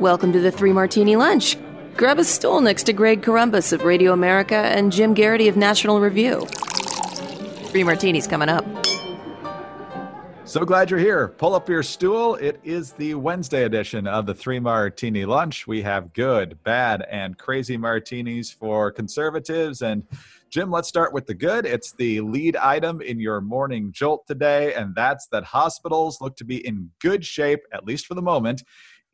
Welcome to the Three Martini Lunch. Grab a stool next to Greg Corbus of Radio America and Jim Garrity of National Review. Three Martinis coming up. So glad you're here. Pull up your stool. It is the Wednesday edition of the Three Martini Lunch. We have good, bad, and crazy martinis for conservatives. And Jim, let's start with the good. It's the lead item in your morning jolt today, and that's that hospitals look to be in good shape, at least for the moment,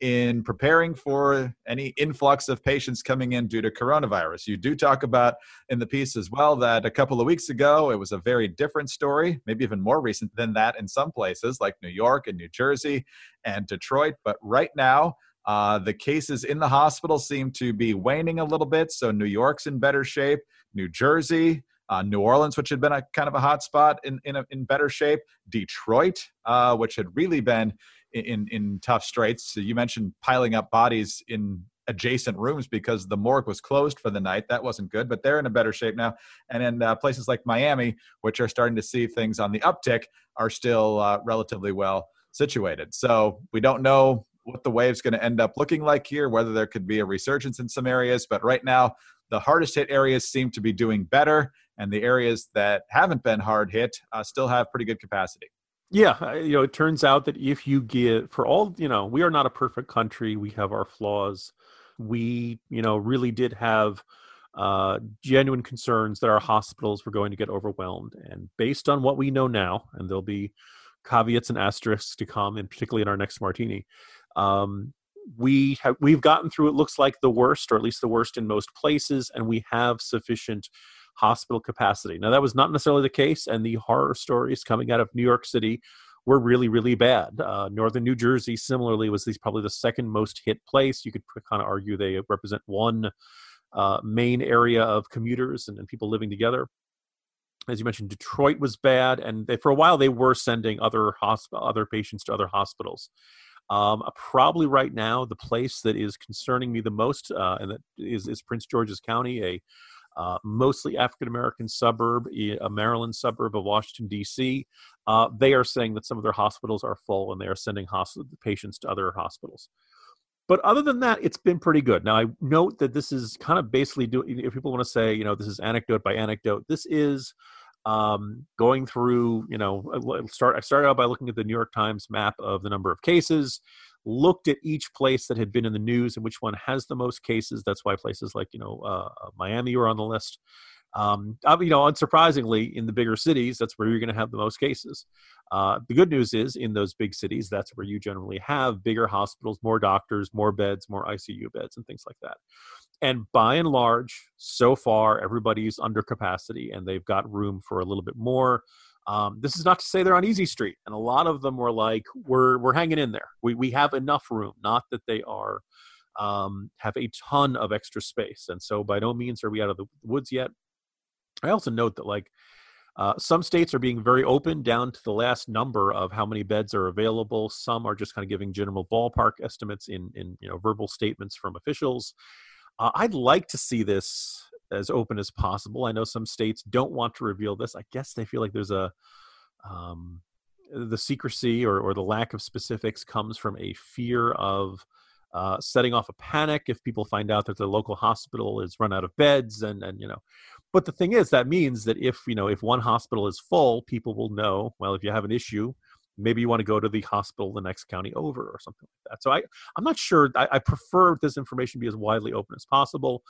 in preparing for any influx of patients coming in due to coronavirus. You do talk about in the piece as well that a couple of weeks ago, it was a very different story, maybe even more recent than that in some places like New York and New Jersey and Detroit. But right now, the cases in the hospital seem to be waning a little bit. So New York's in better shape, New Jersey, New Orleans, which had been a kind of a hot spot in better shape, Detroit, which had really been in tough straits. So you mentioned piling up bodies in adjacent rooms because the morgue was closed for the night. That wasn't good, but they're in a better shape now. And in places like Miami, which are starting to see things on the uptick, are still relatively well situated. So we don't know what the wave's going to end up looking like here, whether there could be a resurgence in some areas. But right now, the hardest hit areas seem to be doing better, and the areas that haven't been hard hit still have pretty good capacity. Yeah, you know, it turns out that if you give, for all, you know, we are not a perfect country. We have our flaws. We, you know, really did have genuine concerns that our hospitals were going to get overwhelmed. And based on what we know now, and there'll be caveats and asterisks to come, and particularly in our next martini, we've gotten through, it looks like, the worst, or at least the worst in most places, and we have sufficient hospital capacity. Now, that was not necessarily the case, and the horror stories coming out of New York City were really, really bad. Northern New Jersey, similarly, was probably the second most hit place. You could kind of argue they represent one main area of commuters and people living together. As you mentioned, Detroit was bad, and for a while they were sending other patients to other hospitals. Probably right now, the place that is concerning me the most and that is Prince George's County, mostly African-American suburb, a Maryland suburb of Washington, D.C. They are saying that some of their hospitals are full and they are sending patients to other hospitals. But other than that, it's been pretty good. Now, I note that this is kind of basically if people want to say, you know, this is anecdote by anecdote, this is going through, you know, I started out by looking at the New York Times map of the number of cases, looked at each place that had been in the news and which one has the most cases. That's why places like, you know, Miami were on the list. You know, unsurprisingly, in the bigger cities, that's where you're going to have the most cases. The good news is, in those big cities, that's where you generally have bigger hospitals, more doctors, more beds, more ICU beds, and things like that. And by and large, so far, everybody's under capacity, and they've got room for a little bit more. This is not to say they're on Easy Street, and a lot of them were like, "We're hanging in there. We have enough room." Not that they are have a ton of extra space, and so by no means are we out of the woods yet. I also note that some states are being very open down to the last number of how many beds are available. Some are just kind of giving general ballpark estimates in you know, verbal statements from officials. I'd like to see this as open as possible. I know some states don't want to reveal this. I guess they feel like there's the secrecy or the lack of specifics comes from a fear of setting off a panic if people find out that the local hospital is run out of beds and you know. But the thing is, that means that if, you know, if one hospital is full, people will know, well, if you have an issue, maybe you want to go to the hospital the next county over or something like that. So I'm not sure. I prefer this information be as widely open as possible.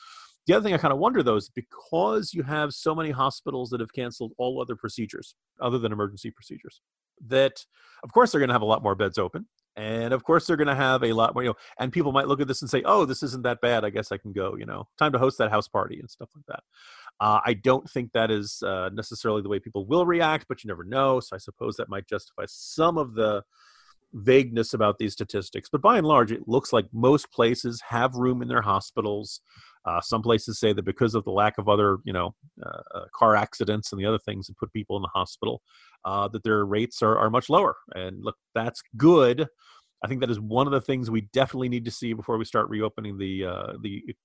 The other thing I kind of wonder, though, is because you have so many hospitals that have canceled all other procedures other than emergency procedures, that, of course, they're going to have a lot more beds open. And, of course, they're going to have a lot more, you know, and people might look at this and say, oh, this isn't that bad. I guess I can go, you know, time to host that house party and stuff like that. I don't think that is necessarily the way people will react, but you never know. So I suppose that might justify some of the vagueness about these statistics. But by and large, it looks like most places have room in their hospitals. Some places say that because of the lack of other, you know, car accidents and the other things that put people in the hospital, that their rates are much lower. And look, that's good. I think that is one of the things we definitely need to see before we start reopening the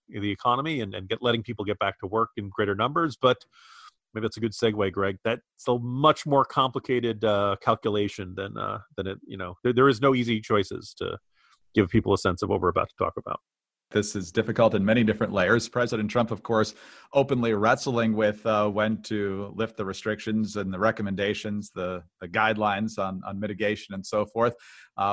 economy and letting people get back to work in greater numbers. But maybe that's a good segue, Greg. That's a much more complicated calculation than it. You know, there is no easy choices to give people a sense of what we're about to talk about. This is difficult in many different layers. President Trump, of course, openly wrestling with when to lift the restrictions and the recommendations, the guidelines on mitigation and so forth.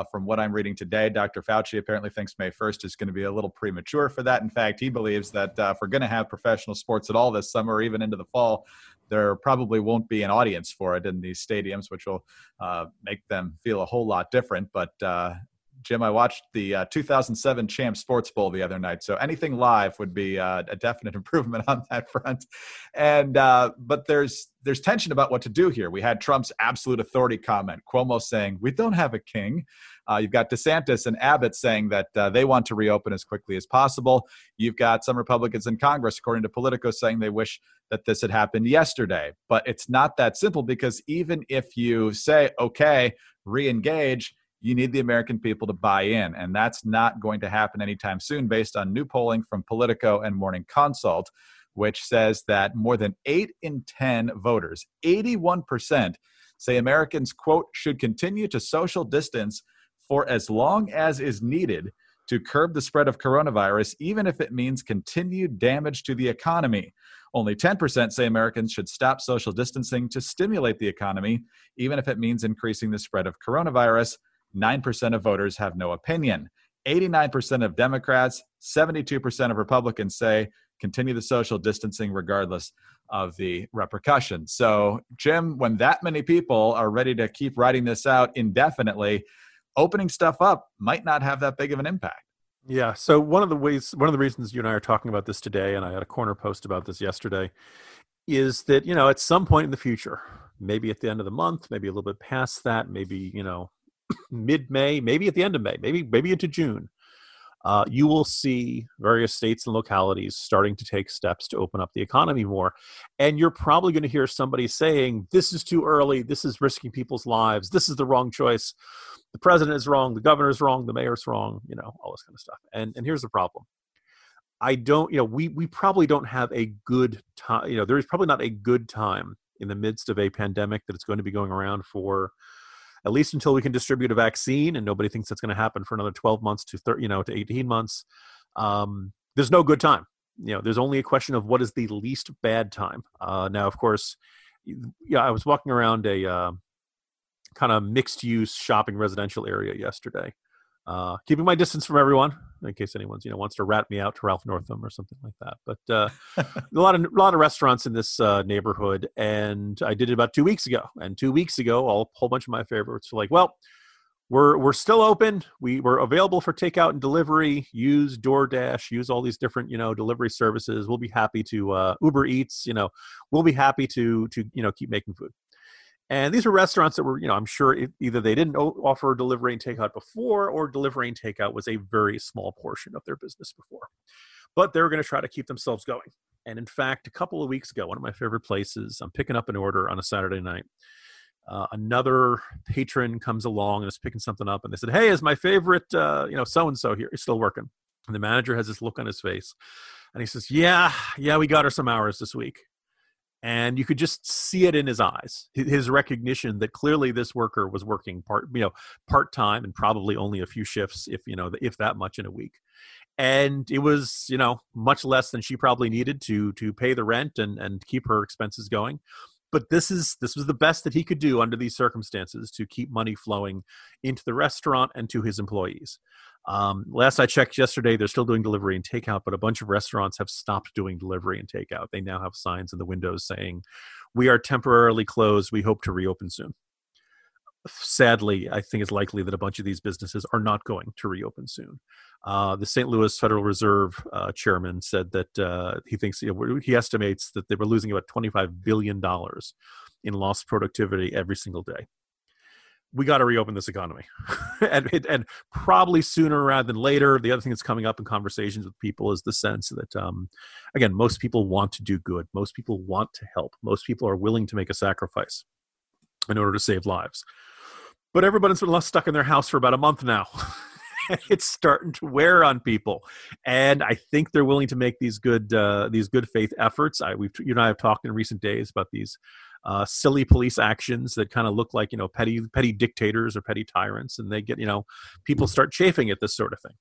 From what I'm reading today, Dr. Fauci apparently thinks May 1st is going to be a little premature for that. In fact, he believes that if we're going to have professional sports at all this summer, or even into the fall, there probably won't be an audience for it in these stadiums, which will make them feel a whole lot different. But Jim, I watched the 2007 Champs Sports Bowl the other night, so anything live would be a definite improvement on that front. And but there's tension about what to do here. We had Trump's absolute authority comment, Cuomo saying, we don't have a king. You've got DeSantis and Abbott saying that they want to reopen as quickly as possible. You've got some Republicans in Congress, according to Politico, saying they wish that this had happened yesterday. But it's not that simple, because even if you say, okay, re-engage, you need the American people to buy in, and that's not going to happen anytime soon based on new polling from Politico and Morning Consult, which says that more than 8 in 10 voters, 81%, say Americans, quote, should continue to social distance for as long as is needed to curb the spread of coronavirus, even if it means continued damage to the economy. Only 10% say Americans should stop social distancing to stimulate the economy, even if it means increasing the spread of coronavirus. 9% of voters have no opinion. 89% of Democrats, 72% of Republicans say continue the social distancing regardless of the repercussions. So, Jim, when that many people are ready to keep riding this out indefinitely, opening stuff up might not have that big of an impact. Yeah. So one of the reasons you and I are talking about this today, and I had a corner post about this yesterday, is that, you know, at some point in the future, maybe at the end of the month, maybe a little bit past that, maybe, you know, mid-May, maybe at the end of May, maybe into June, you will see various states and localities starting to take steps to open up the economy more. And you're probably going to hear somebody saying, this is too early, this is risking people's lives, this is the wrong choice, the president is wrong, the governor is wrong, the mayor's wrong, you know, all this kind of stuff. And here's the problem. I don't, you know, we probably don't have a good time, you know, there is probably not a good time in the midst of a pandemic that it's going to be going around for, at least until we can distribute a vaccine, and nobody thinks that's going to happen for another 12 months to 30, you know, to 18 months. There's no good time. You know, there's only a question of what is the least bad time. Now, of course, I was walking around a kind of mixed-use shopping residential area yesterday, keeping my distance from everyone in case anyone's, you know, wants to rat me out to Ralph Northam or something like that. But a lot of restaurants in this neighborhood, and I did it about 2 weeks ago. And 2 weeks ago, a whole bunch of my favorites were like, "Well, we're still open. We're available for takeout and delivery. Use DoorDash. Use all these different, you know, delivery services. We'll be happy to Uber Eats. You know, we'll be happy to you know, keep making food." And these were restaurants that were, you know, I'm sure either they didn't offer delivery and takeout before, or delivery and takeout was a very small portion of their business before. But they were going to try to keep themselves going. And in fact, a couple of weeks ago, one of my favorite places, I'm picking up an order on a Saturday night. Another patron comes along and is picking something up, and they said, "Hey, is my favorite, you know, so-and-so here? He's still working." And the manager has this look on his face. And he says, yeah, we got her some hours this week. And you could just see it in his eyes, his recognition that clearly this worker was working part-time and probably only a few shifts, if that much in a week. And it was, you know, much less than she probably needed to pay the rent and keep her expenses going. But this was the best that he could do under these circumstances to keep money flowing into the restaurant and to his employees. Last I checked yesterday, they're still doing delivery and takeout, but a bunch of restaurants have stopped doing delivery and takeout. They now have signs in the windows saying, "We are temporarily closed. We hope to reopen soon." Sadly, I think it's likely that a bunch of these businesses are not going to reopen soon. The St. Louis Federal Reserve chairman said that he thinks, he estimates that they were losing about $25 billion in lost productivity every single day. We got to reopen this economy and probably sooner rather than later. The other thing that's coming up in conversations with people is the sense that, again, most people want to do good. Most people want to help. Most people are willing to make a sacrifice in order to save lives. But everybody's been stuck in their house for about a month now. It's starting to wear on people, and I think they're willing to make these good faith efforts. You and I have talked in recent days about these silly police actions that kind of look like, you know, petty dictators or petty tyrants. And they get, you know, people start chafing at this sort of thing.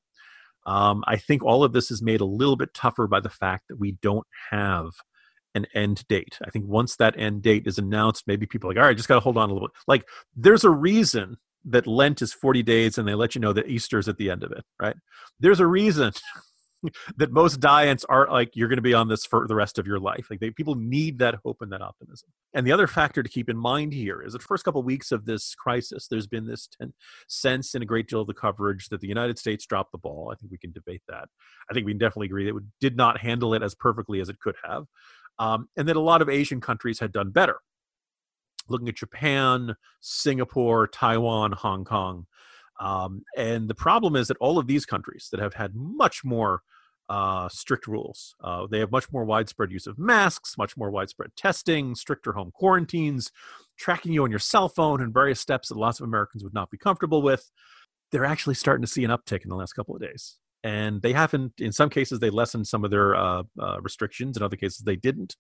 I think all of this is made a little bit tougher by the fact that we don't have an end date. I think once that end date is announced, maybe people are like, all right, just got to hold on a little bit. Like, there's a reason that Lent is 40 days and they let you know that Easter is at the end of it, right? There's a reason that most diets aren't like, you're going to be on this for the rest of your life. Like, people need that hope and that optimism. And the other factor to keep in mind here is that the first couple of weeks of this crisis, there's been this sense in a great deal of the coverage that the United States dropped the ball. I think we can debate that. I think we can definitely agree that it did not handle it as perfectly as it could have. And that a lot of Asian countries had done better. Looking at Japan, Singapore, Taiwan, Hong Kong. And the problem is that all of these countries that have had much more strict rules, they have much more widespread use of masks, much more widespread testing, stricter home quarantines, tracking you on your cell phone, and various steps that lots of Americans would not be comfortable with. They're actually starting to see an uptick in the last couple of days. And they haven't, in some cases, they lessened some of their restrictions. In other cases, they didn't.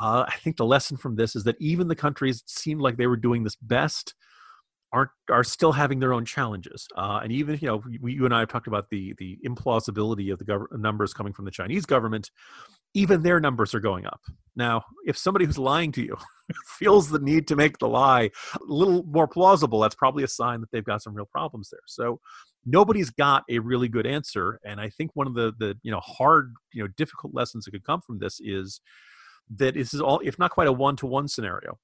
I think the lesson from this is that even the countries that seemed like they were doing this best are still having their own challenges. And even, you know, you and I have talked about the implausibility of the numbers coming from the Chinese government. Even their numbers are going up. Now, if somebody who's lying to you feels the need to make the lie a little more plausible, that's probably a sign that they've got some real problems there. So nobody's got a really good answer. And I think one of the hard, difficult lessons that could come from this is that this is all, if not quite a one-to-one scenario,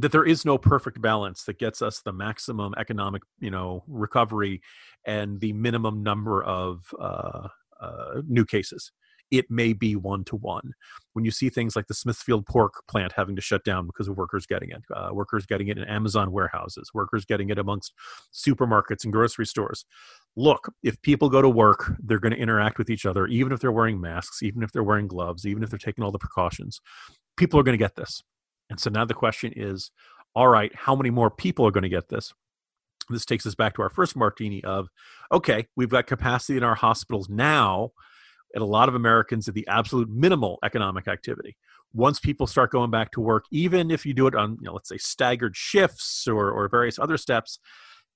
that there is no perfect balance that gets us the maximum economic, recovery and the minimum number of new cases. It may be one-to-one. When you see things like the Smithfield pork plant having to shut down because of workers getting it in Amazon warehouses, workers getting it amongst supermarkets and grocery stores. Look, if people go to work, they're going to interact with each other, even if they're wearing masks, even if they're wearing gloves, even if they're taking all the precautions. People are going to get this. And so now the question is, all right, how many more people are going to get this? This takes us back to our first martini of, okay, we've got capacity in our hospitals now, and a lot of Americans at the absolute minimal economic activity. Once people start going back to work, even if you do it on, let's say staggered shifts or various other steps,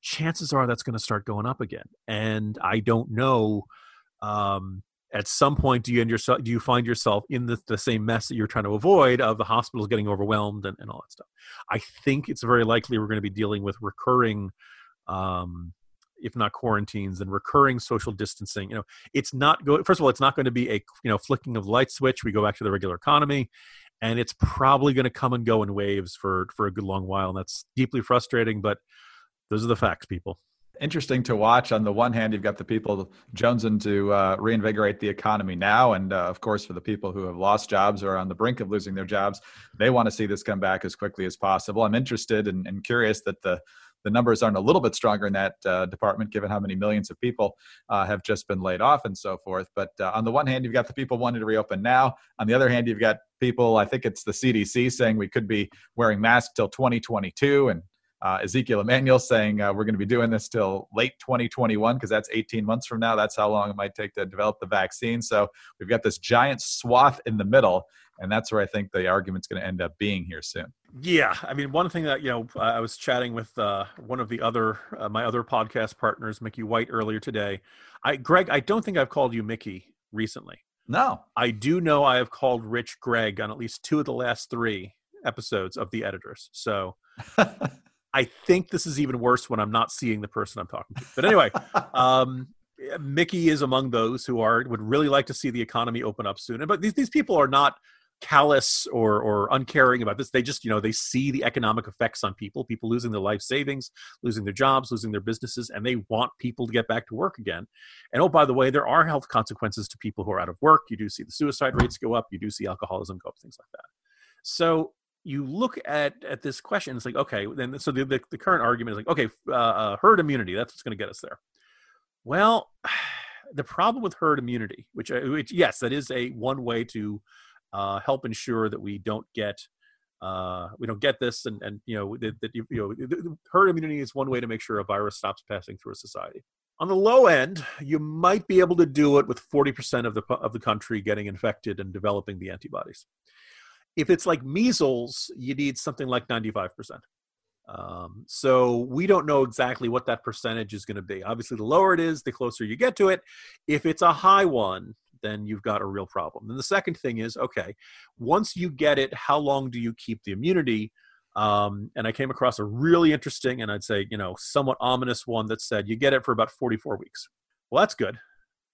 chances are that's going to start going up again. And I don't know, at some point, do you find yourself in the same mess that you're trying to avoid of the hospitals getting overwhelmed and all that stuff? I think it's very likely we're going to be dealing with recurring, if not quarantines, and recurring social distancing. It's not going, first of all, it's not going to be a, flicking of the light switch. We go back to the regular economy, and it's probably going to come and go in waves for a good long while. And that's deeply frustrating, but those are the facts, people. Interesting to watch. On the one hand, you've got the people jonesing to reinvigorate the economy now. And of course, for the people who have lost jobs or are on the brink of losing their jobs, they want to see this come back as quickly as possible. I'm interested and curious that the numbers aren't a little bit stronger in that department, given how many millions of people have just been laid off and so forth. But on the one hand, you've got the people wanting to reopen now. On the other hand, you've got people, I think it's the CDC, saying we could be wearing masks till 2022. And Ezekiel Emanuel saying we're going to be doing this till late 2021, because that's 18 months from now. That's how long it might take to develop the vaccine. So we've got this giant swath in the middle, and that's where I think the argument's going to end up being here soon. Yeah. I mean, one thing that, I was chatting with one of the other, my other podcast partners, Mickey White, earlier today. Greg, I don't think I've called you Mickey recently. No. I do know I have called Rich Greg on at least two of the last three episodes of The Editors. So I think this is even worse when I'm not seeing the person I'm talking to. But anyway, Mickey is among those who would really like to see the economy open up soon. But these people are not callous or uncaring about this. They just, they see the economic effects on people, losing their life savings, losing their jobs, losing their businesses, and they want people to get back to work again. And oh, by the way, there are health consequences to people who are out of work. You do see the suicide rates go up. You do see alcoholism go up, things like that. So you look at this question, it's like, okay, then so the current argument is like, okay, herd immunity, that's what's going to get us there. Well, the problem with herd immunity, which yes, that is a one way to help ensure that we don't get this, and that herd immunity is one way to make sure a virus stops passing through a society. On the low end, you might be able to do it with 40% of the country getting infected and developing the antibodies. If it's like measles, you need something like 95%. So we don't know exactly what that percentage is going to be. Obviously, the lower it is, the closer you get to it. If it's a high one, then you've got a real problem. And the second thing is, okay, once you get it, how long do you keep the immunity? And I came across a really interesting, and I'd say, you know, somewhat ominous one that said you get it for about 44 weeks. Well, that's good.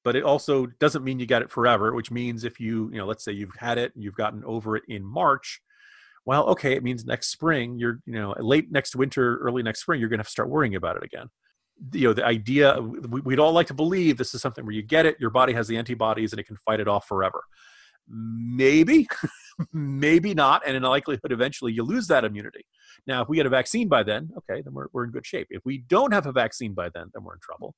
But it also doesn't mean you got it forever, which means if you, you know, let's say you've had it and you've gotten over it in March, well, okay, it means next spring, you're, you know, late next winter, early next spring, you're going to have to start worrying about it again. You know, the idea, we'd all like to believe this is something where you get it, your body has the antibodies and it can fight it off forever. Maybe, maybe not. And in the likelihood, eventually you lose that immunity. Now, if we get a vaccine by then, okay, then we're in good shape. If we don't have a vaccine by then we're in trouble.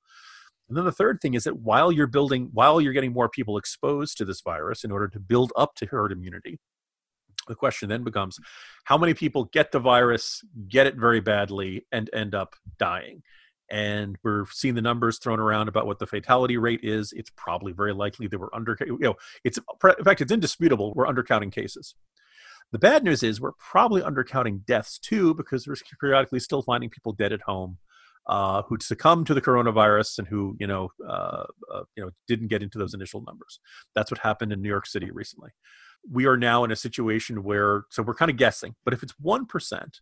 And then the third thing is that while you're getting more people exposed to this virus in order to build up to herd immunity, the question then becomes, how many people get the virus, get it very badly, and end up dying? And we're seeing the numbers thrown around about what the fatality rate is. It's probably very likely that in fact, it's indisputable, we're undercounting cases. The bad news is we're probably undercounting deaths too, because we're periodically still finding people dead at home who'd succumbed to the coronavirus and who, didn't get into those initial numbers. That's what happened in New York City recently. We are now in a situation where, so we're kind of guessing, but if it's 1%,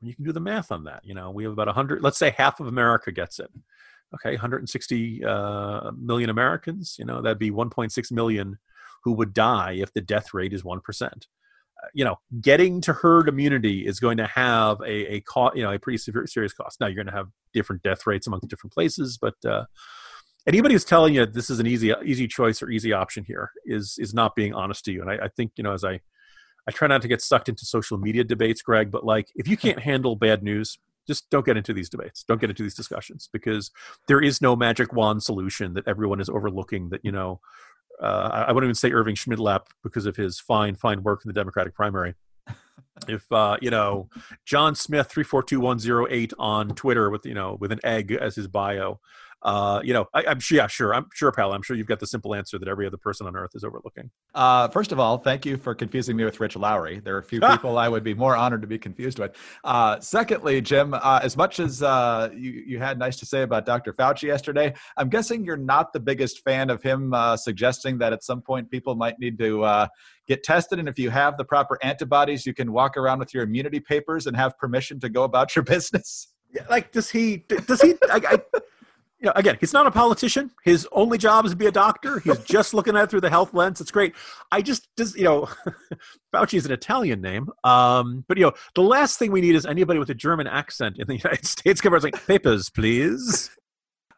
you can do the math on that. You know, we have about 100, let's say half of America gets it. Okay, 160 million Americans, you know, that'd be 1.6 million who would die if the death rate is 1%. You know, getting to herd immunity is going to have a pretty serious cost. Now, you're going to have different death rates among different places, but anybody who's telling you this is an easy choice or easy option here is not being honest to you. And I think, you know, as I try not to get sucked into social media debates, Greg, but like, if you can't handle bad news, just don't get into these debates. Don't get into these discussions, because there is no magic wand solution that everyone is overlooking that, you know, I wouldn't even say Irving Schmidlap because of his fine work in the Democratic primary. If, John Smith 342108 on Twitter with an egg as his bio, I'm sure, pal. I'm sure you've got the simple answer that every other person on earth is overlooking. First of all, thank you for confusing me with Rich Lowry. There are a few people I would be more honored to be confused with. Secondly, Jim, as much as you had nice to say about Dr. Fauci yesterday, I'm guessing you're not the biggest fan of him suggesting that at some point people might need to get tested. And if you have the proper antibodies, you can walk around with your immunity papers and have permission to go about your business. Yeah, like, does he, you know, again, he's not a politician. His only job is to be a doctor. He's just looking at it through the health lens. It's great. Fauci is an Italian name. But, you know, the last thing we need is anybody with a German accent in the United States. It's like, papers, please.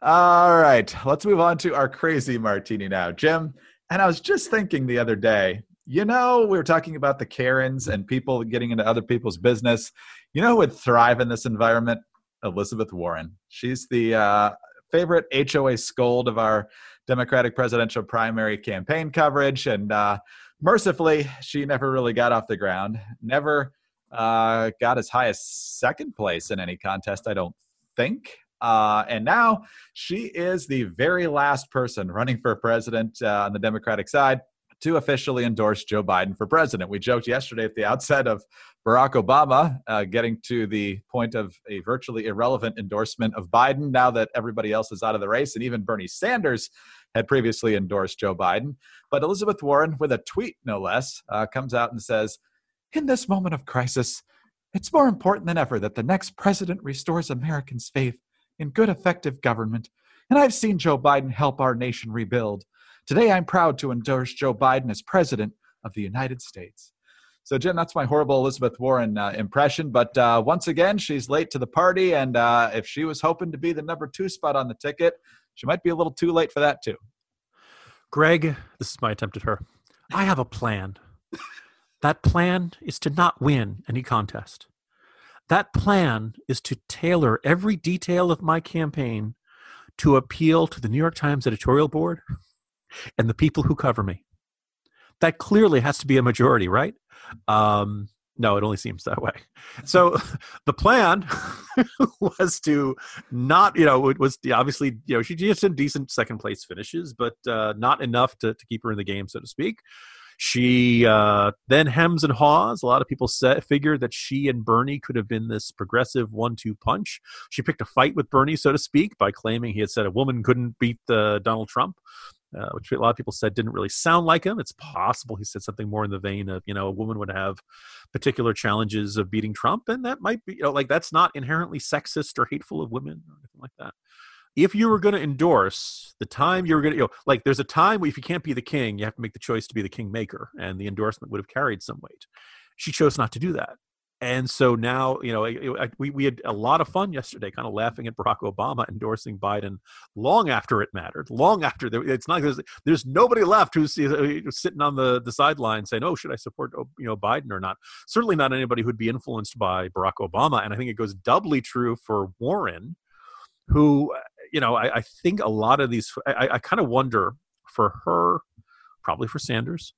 All right. Let's move on to our crazy martini now, Jim. And I was just thinking the other day, you know, we were talking about the Karens and people getting into other people's business. You know who would thrive in this environment? Elizabeth Warren. She's the favorite HOA scold of our Democratic presidential primary campaign coverage. And mercifully, she never really got off the ground, never got as high as second place in any contest, I don't think. And now she is the very last person running for president on the Democratic side to officially endorse Joe Biden for president. We joked yesterday at the outset of Barack Obama getting to the point of a virtually irrelevant endorsement of Biden now that everybody else is out of the race, and even Bernie Sanders had previously endorsed Joe Biden. But Elizabeth Warren, with a tweet no less, comes out and says, "In this moment of crisis, it's more important than ever that the next president restores Americans' faith in good, effective government. And I've seen Joe Biden help our nation rebuild. Today, I'm proud to endorse Joe Biden as president of the United States." So, Jim, that's my horrible Elizabeth Warren impression. But once again, she's late to the party. And if she was hoping to be the number 2 spot on the ticket, she might be a little too late for that, too. Greg, this is my attempt at her. I have a plan. That plan is to not win any contest. That plan is to tailor every detail of my campaign to appeal to the New York Times editorial board and the people who cover me. That clearly has to be a majority, right? No, it only seems that way. So the plan was to not, you know, it was obviously, you know, she just had decent second place finishes, but not enough to keep her in the game, so to speak. She then hems and haws. A lot of people figured that she and Bernie could have been this progressive 1-2 punch. She picked a fight with Bernie, so to speak, by claiming he had said a woman couldn't beat Donald Trump. Which a lot of people said didn't really sound like him. It's possible he said something more in the vein of, you know, a woman would have particular challenges of beating Trump, and that might be, you know, like, that's not inherently sexist or hateful of women or anything like that. If you were going to endorse the time you were going to, you know, like, there's a time where if you can't be the king, you have to make the choice to be the kingmaker, and the endorsement would have carried some weight. She chose not to do that. And so now, you know, we had a lot of fun yesterday kind of laughing at Barack Obama endorsing Biden long after it mattered, long after. It's not, there's nobody left who's sitting on the sideline saying, oh, should I support, you know, Biden or not? Certainly not anybody who'd be influenced by Barack Obama. And I think it goes doubly true for Warren, who, you know, I think a lot of these, I kind of wonder for her, probably for Sanders,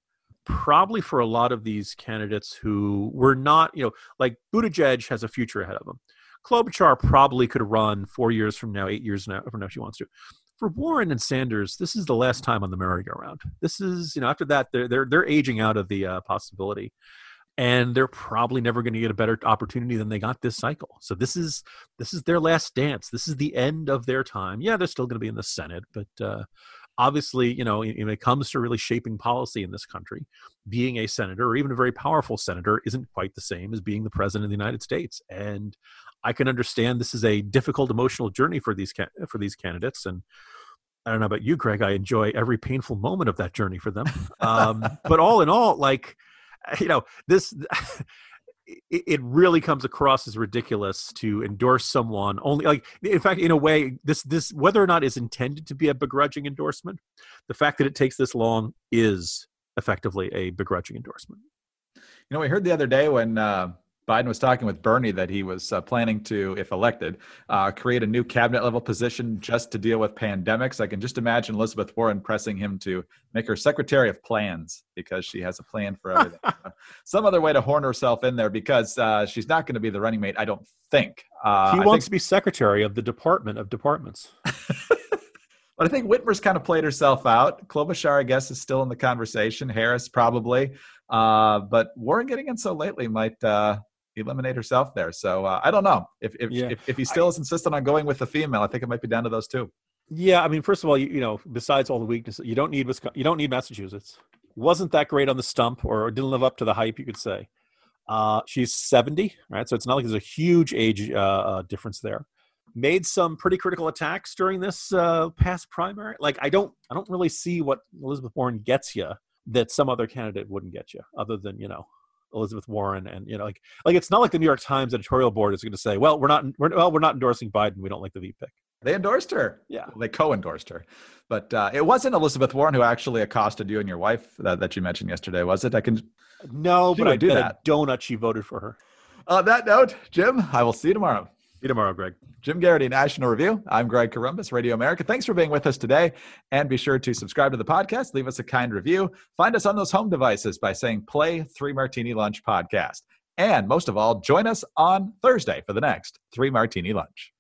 probably for a lot of these candidates who were not, you know, like Buttigieg has a future ahead of him. Klobuchar probably could run 4 years from now, 8 years from now if she wants to. For Warren and Sanders, this is the last time on the merry-go-round. This is, you know, after that, they're aging out of the possibility, and they're probably never going to get a better opportunity than they got this cycle. So this is their last dance. This is the end of their time. Yeah, they're still going to be in the Senate, but obviously, you know, when it comes to really shaping policy in this country, being a senator or even a very powerful senator isn't quite the same as being the president of the United States. And I can understand this is a difficult emotional journey for these candidates. And I don't know about you, Greg, I enjoy every painful moment of that journey for them. But all in all, like, you know, this... it really comes across as ridiculous to endorse someone only, like, in fact, in a way, this whether or not is intended to be a begrudging endorsement, the fact that it takes this long is effectively a begrudging endorsement. You know, we heard the other day when Biden was talking with Bernie that he was planning to, if elected, create a new cabinet level position just to deal with pandemics. I can just imagine Elizabeth Warren pressing him to make her secretary of plans because she has a plan for everything. Some other way to horn herself in there because she's not going to be the running mate, I don't think. He wants to be secretary of the department of departments. But I think Whitmer's kind of played herself out. Klobuchar, I guess, is still in the conversation. Harris, probably. But Warren getting in so lately might... eliminate herself there. So I don't know if he still is insistent on going with the female. I think it might be down to those two. Yeah, I mean, first of all, you know, besides all the weaknesses, you don't need Massachusetts. Wasn't that great on the stump, or didn't live up to the hype, you could say. She's 70, right? So it's not like there's a huge age difference there. Made some pretty critical attacks during this past primary. Like, I don't really see what Elizabeth Warren gets you that some other candidate wouldn't get you, other than, you know, Elizabeth Warren. And, you know, like it's not like the New York Times editorial board is going to say, well, we're not endorsing Biden. We don't like the V-pick. They endorsed her. Yeah. Well, they co-endorsed her. But it wasn't Elizabeth Warren who actually accosted you and your wife that you mentioned yesterday, was it? No, but I bet a donut she voted for her. On that note, Jim, I will see you tomorrow. See you tomorrow, Greg. Jim Garrity, National Review. I'm Greg Corumbus, Radio America. Thanks for being with us today. And be sure to subscribe to the podcast. Leave us a kind review. Find us on those home devices by saying play 3 Martini Lunch podcast. And most of all, join us on Thursday for the next 3 Martini Lunch.